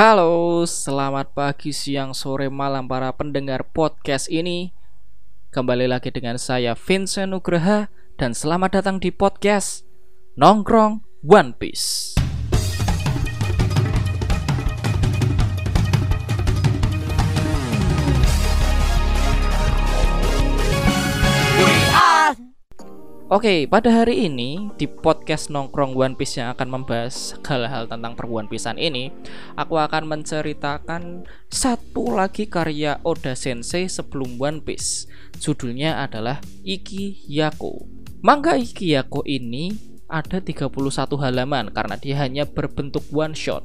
Halo, selamat pagi, siang, sore, malam para pendengar podcast ini. Kembali lagi dengan saya Vincent Nugraha dan selamat datang di podcast Nongkrong One Piece. Oke, pada hari ini di podcast Nongkrong One Piece yang akan membahas segala hal tentang perOne Piece-an ini, aku akan menceritakan satu lagi karya Oda Sensei sebelum One Piece. Judulnya adalah Ikiyako. Manga Ikiyako ini ada 31 halaman karena dia hanya berbentuk one shot.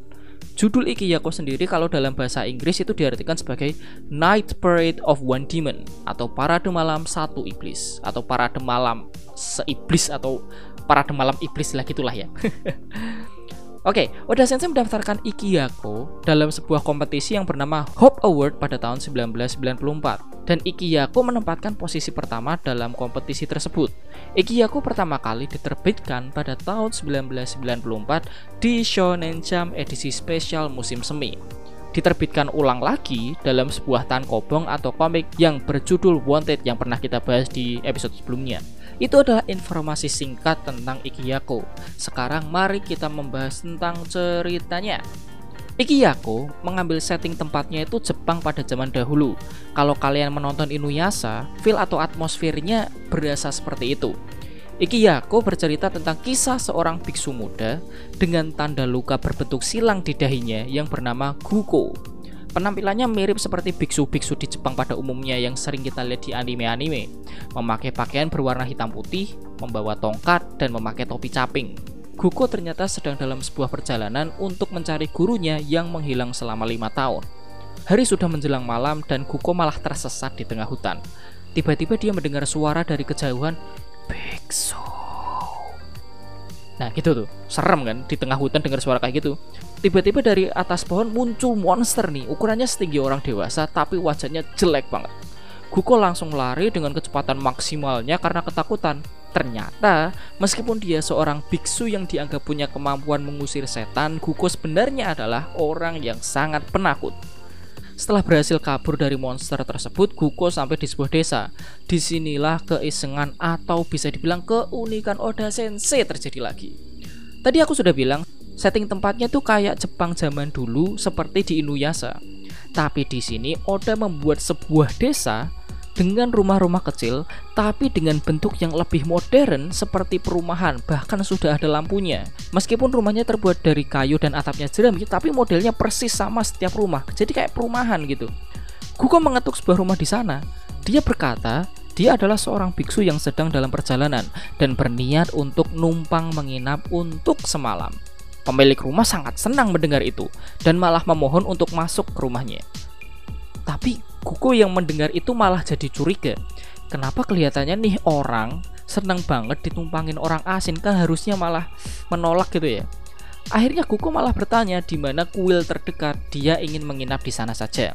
Judul Ikiyako sendiri kalau dalam bahasa Inggris itu diartikan sebagai Night Parade of One Demon atau Parade Malam Satu Iblis atau Parade Malam Seiblis atau Parade Malam Iblis lah, gitulah ya. Oke, Oda Sensei mendaftarkan Ikiyako dalam sebuah kompetisi yang bernama Hope Award pada tahun 1994 dan Ikiyako menempatkan posisi pertama dalam kompetisi tersebut. Ikiyako pertama kali diterbitkan pada tahun 1994 di Shonen Jump edisi spesial musim semi. Diterbitkan ulang lagi dalam sebuah tankobong atau komik yang berjudul Wanted yang pernah kita bahas di episode sebelumnya. Itu adalah informasi singkat tentang Ikiyako. Sekarang mari kita membahas tentang ceritanya. Ikiyako mengambil setting tempatnya itu Jepang pada zaman dahulu. Kalau kalian menonton Inuyasha, feel atau atmosfernya berasa seperti itu. Ikiyako bercerita tentang kisah seorang biksu muda dengan tanda luka berbentuk silang di dahinya yang bernama Guko. Penampilannya mirip seperti biksu-biksu di Jepang pada umumnya yang sering kita lihat di anime-anime. Memakai pakaian berwarna hitam putih, membawa tongkat, dan memakai topi caping. Guko ternyata sedang dalam sebuah perjalanan untuk mencari gurunya yang menghilang selama 5 tahun. Hari sudah menjelang malam dan Guko malah tersesat di tengah hutan. Tiba-tiba dia mendengar suara dari kejauhan, biksu. Nah gitu tuh, serem kan di tengah hutan dengar suara kayak gitu. Tiba-tiba dari atas pohon muncul monster nih, ukurannya setinggi orang dewasa tapi wajahnya jelek banget. Guko langsung lari dengan kecepatan maksimalnya karena ketakutan. Ternyata meskipun dia seorang biksu yang dianggap punya kemampuan mengusir setan, Guko sebenarnya adalah orang yang sangat penakut. Setelah berhasil kabur dari monster tersebut, Guko sampai di sebuah desa. Disinilah keisengan atau bisa dibilang keunikan Oda Sensei terjadi lagi. Tadi aku sudah bilang, setting tempatnya tuh kayak Jepang zaman dulu seperti di Inuyasha. Tapi di sini Oda membuat sebuah desa dengan rumah-rumah kecil, tapi dengan bentuk yang lebih modern seperti perumahan, bahkan sudah ada lampunya. Meskipun rumahnya terbuat dari kayu dan atapnya jerami, tapi modelnya persis sama setiap rumah, jadi kayak perumahan gitu. Guko mengetuk sebuah rumah di sana. Dia berkata, dia adalah seorang biksu yang sedang dalam perjalanan dan berniat untuk numpang menginap untuk semalam. Pemilik rumah sangat senang mendengar itu dan malah memohon untuk masuk ke rumahnya. Tapi Guko yang mendengar itu malah jadi curiga. Kenapa kelihatannya nih orang senang banget ditumpangin orang asing, kan harusnya malah menolak gitu ya. Akhirnya Guko malah bertanya di mana kuil terdekat, dia ingin menginap di sana saja.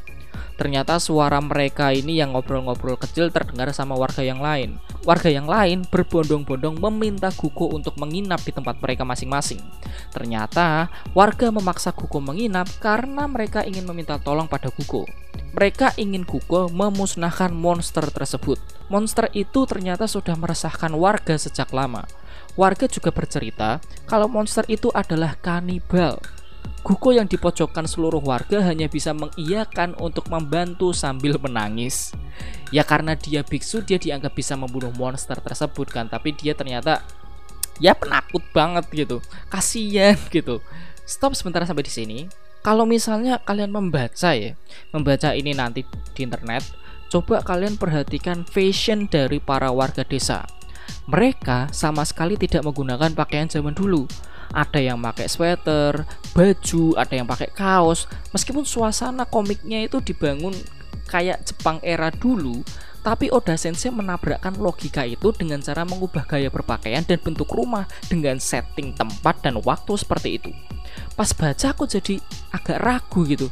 Ternyata suara mereka ini yang ngobrol-ngobrol kecil terdengar sama warga yang lain. Warga yang lain berbondong-bondong meminta Guko untuk menginap di tempat mereka masing-masing. Ternyata warga memaksa Guko menginap karena mereka ingin meminta tolong pada Guko. Mereka ingin Guko memusnahkan monster tersebut. Monster itu ternyata sudah meresahkan warga sejak lama. Warga juga bercerita kalau monster itu adalah kanibal. Guko yang dipojokkan seluruh warga hanya bisa mengiyakan untuk membantu sambil menangis. Ya karena dia biksu, dia dianggap bisa membunuh monster tersebut kan. Tapi dia ternyata ya penakut banget gitu. Kasian gitu. Stop sebentar sampai di sini. Kalau misalnya kalian membaca ini nanti di internet, coba kalian perhatikan fashion dari para warga desa. Mereka sama sekali tidak menggunakan pakaian zaman dulu. Ada yang pakai sweater, baju, ada yang pakai kaos. Meskipun suasana komiknya itu dibangun kayak Jepang era dulu, tapi Oda Sensei menabrakkan logika itu dengan cara mengubah gaya berpakaian dan bentuk rumah dengan setting tempat dan waktu seperti itu. Pas baca aku jadi agak ragu gitu.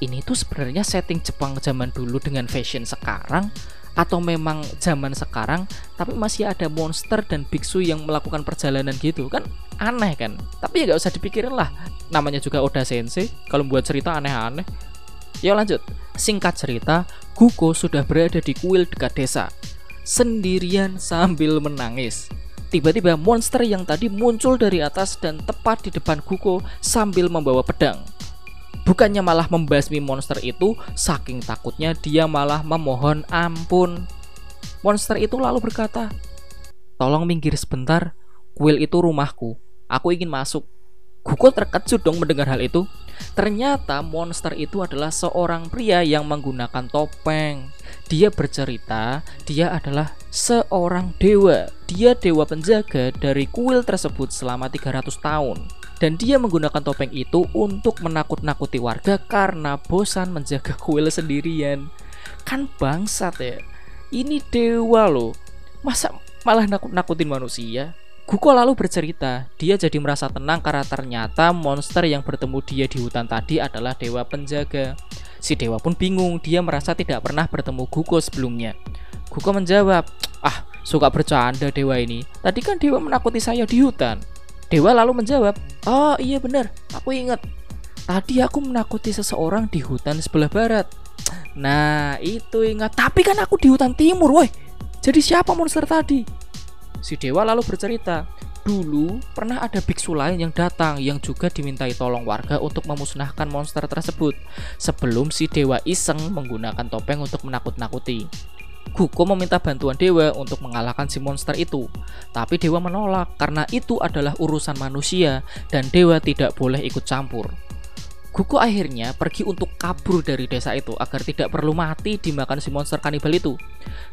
Ini tuh sebenarnya setting Jepang zaman dulu dengan fashion sekarang, atau memang zaman sekarang tapi masih ada monster dan biksu yang melakukan perjalanan gitu kan? aneh kan, tapi ya gak usah dipikirin lah, namanya juga Oda Sensei kalau buat cerita aneh-aneh. Ya lanjut, singkat cerita, Guko sudah berada di kuil dekat desa sendirian sambil menangis. Tiba-tiba monster yang tadi muncul dari atas dan tepat di depan Guko sambil membawa pedang. Bukannya malah membasmi monster itu, saking takutnya dia malah memohon ampun. Monster itu lalu berkata, "Tolong minggir sebentar, kuil itu rumahku, aku ingin masuk." Guko terkejut dong mendengar hal itu. Ternyata monster itu adalah seorang pria yang menggunakan topeng. Dia bercerita, dia adalah seorang dewa. Dia dewa penjaga dari kuil tersebut selama 300 tahun. Dan dia menggunakan topeng itu untuk menakut-nakuti warga karena bosan menjaga kuil sendirian. Kan bangsat ya, ini dewa loh, masa malah nakut-nakutin manusia? Guko lalu bercerita, dia jadi merasa tenang karena ternyata monster yang bertemu dia di hutan tadi adalah dewa penjaga. Si dewa pun bingung, dia merasa tidak pernah bertemu Guko sebelumnya. Guko menjawab, "Ah, suka bercanda dewa ini, tadi kan dewa menakuti saya di hutan." Dewa lalu menjawab, "Oh iya benar, aku ingat. Tadi aku menakuti seseorang di hutan sebelah barat." "Nah itu ingat, tapi kan aku di hutan timur woi. Jadi siapa monster tadi?" Si dewa lalu bercerita, dulu pernah ada biksu lain yang datang yang juga dimintai tolong warga untuk memusnahkan monster tersebut sebelum si dewa iseng menggunakan topeng untuk menakut-nakuti. Guko meminta bantuan dewa untuk mengalahkan si monster itu, tapi dewa menolak karena itu adalah urusan manusia dan dewa tidak boleh ikut campur. Guko akhirnya pergi untuk kabur dari desa itu agar tidak perlu mati dimakan si monster kanibal itu.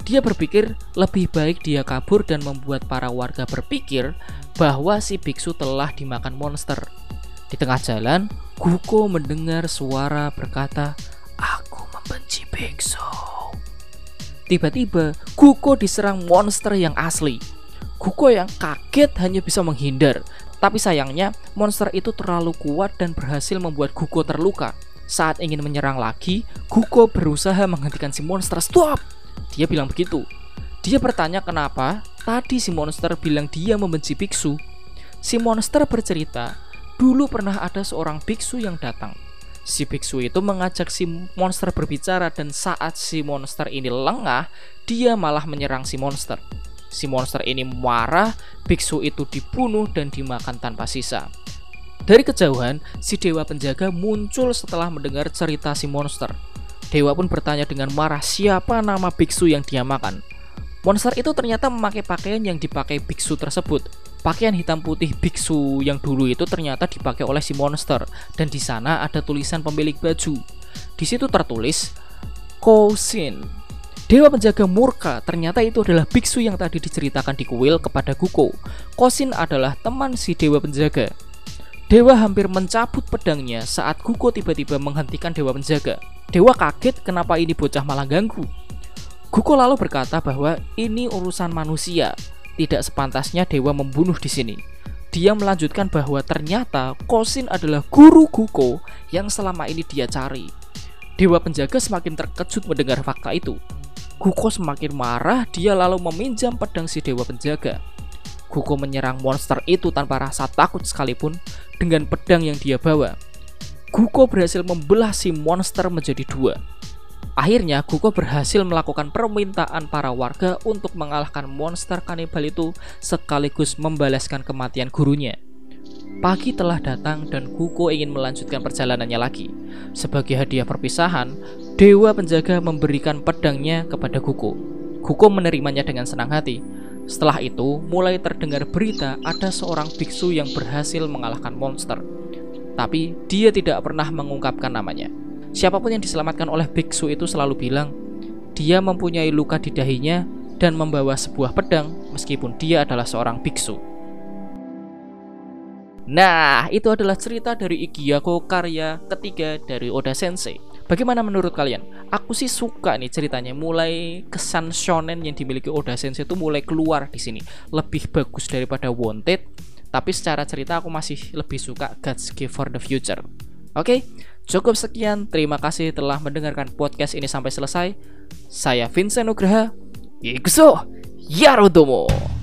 Dia berpikir lebih baik dia kabur dan membuat para warga berpikir bahwa si biksu telah dimakan monster. Di tengah jalan, Guko mendengar suara berkata, "Aku membenci biksu." Tiba-tiba, Guko diserang monster yang asli. Guko yang kaget hanya bisa menghindar. Tapi sayangnya, monster itu terlalu kuat dan berhasil membuat Guko terluka. Saat ingin menyerang lagi, Guko berusaha menghentikan si monster. "Stop!" Dia bilang begitu. Dia bertanya kenapa tadi si monster bilang dia membenci biksu. Si monster bercerita, dulu pernah ada seorang biksu yang datang. Si biksu itu mengajak si monster berbicara dan saat si monster ini lengah, dia malah menyerang si monster. Si monster ini marah, biksu itu dibunuh dan dimakan tanpa sisa. Dari kejauhan, si dewa penjaga muncul setelah mendengar cerita si monster. Dewa pun bertanya dengan marah siapa nama biksu yang dia makan. Monster itu ternyata memakai pakaian yang dipakai biksu tersebut. Pakaian hitam putih biksu yang dulu itu ternyata dipakai oleh si monster. Dan di sana ada tulisan pemilik baju. Di situ tertulis Kousin. Dewa penjaga murka, ternyata itu adalah biksu yang tadi diceritakan di kuil kepada Guko. Kousin adalah teman si dewa penjaga. Dewa hampir mencabut pedangnya saat Guko tiba-tiba menghentikan dewa penjaga. Dewa kaget kenapa ini bocah malah ganggu. Guko lalu berkata bahwa ini urusan manusia, tidak sepantasnya dewa membunuh di sini. Dia melanjutkan bahwa ternyata Kousin adalah guru Guko yang selama ini dia cari. Dewa penjaga semakin terkejut mendengar fakta itu. Guko semakin marah, dia lalu meminjam pedang si dewa penjaga. Guko menyerang monster itu tanpa rasa takut sekalipun dengan pedang yang dia bawa. Guko berhasil membelah si monster menjadi dua. Akhirnya Guko berhasil melakukan permintaan para warga untuk mengalahkan monster kanibal itu sekaligus membalaskan kematian gurunya. Pagi telah datang dan Guko ingin melanjutkan perjalanannya lagi. Sebagai hadiah perpisahan, dewa penjaga memberikan pedangnya kepada Guko. Guko menerimanya dengan senang hati. Setelah itu, mulai terdengar berita ada seorang biksu yang berhasil mengalahkan monster. Tapi dia tidak pernah mengungkapkan namanya. Siapapun yang diselamatkan oleh biksu itu selalu bilang, dia mempunyai luka di dahinya dan membawa sebuah pedang meskipun dia adalah seorang biksu. Nah, itu adalah cerita dari Ikiyako karya ketiga dari Oda Sensei. Bagaimana menurut kalian? Aku sih suka nih ceritanya. Mulai kesan shonen yang dimiliki Oda Sensei itu mulai keluar di sini. Lebih bagus daripada Wanted, tapi secara cerita aku masih lebih suka God's Gift for the Future. Oke, cukup sekian. Terima kasih telah mendengarkan podcast ini sampai selesai. Saya Vincent Nugraha. Ikuso, yarodomo.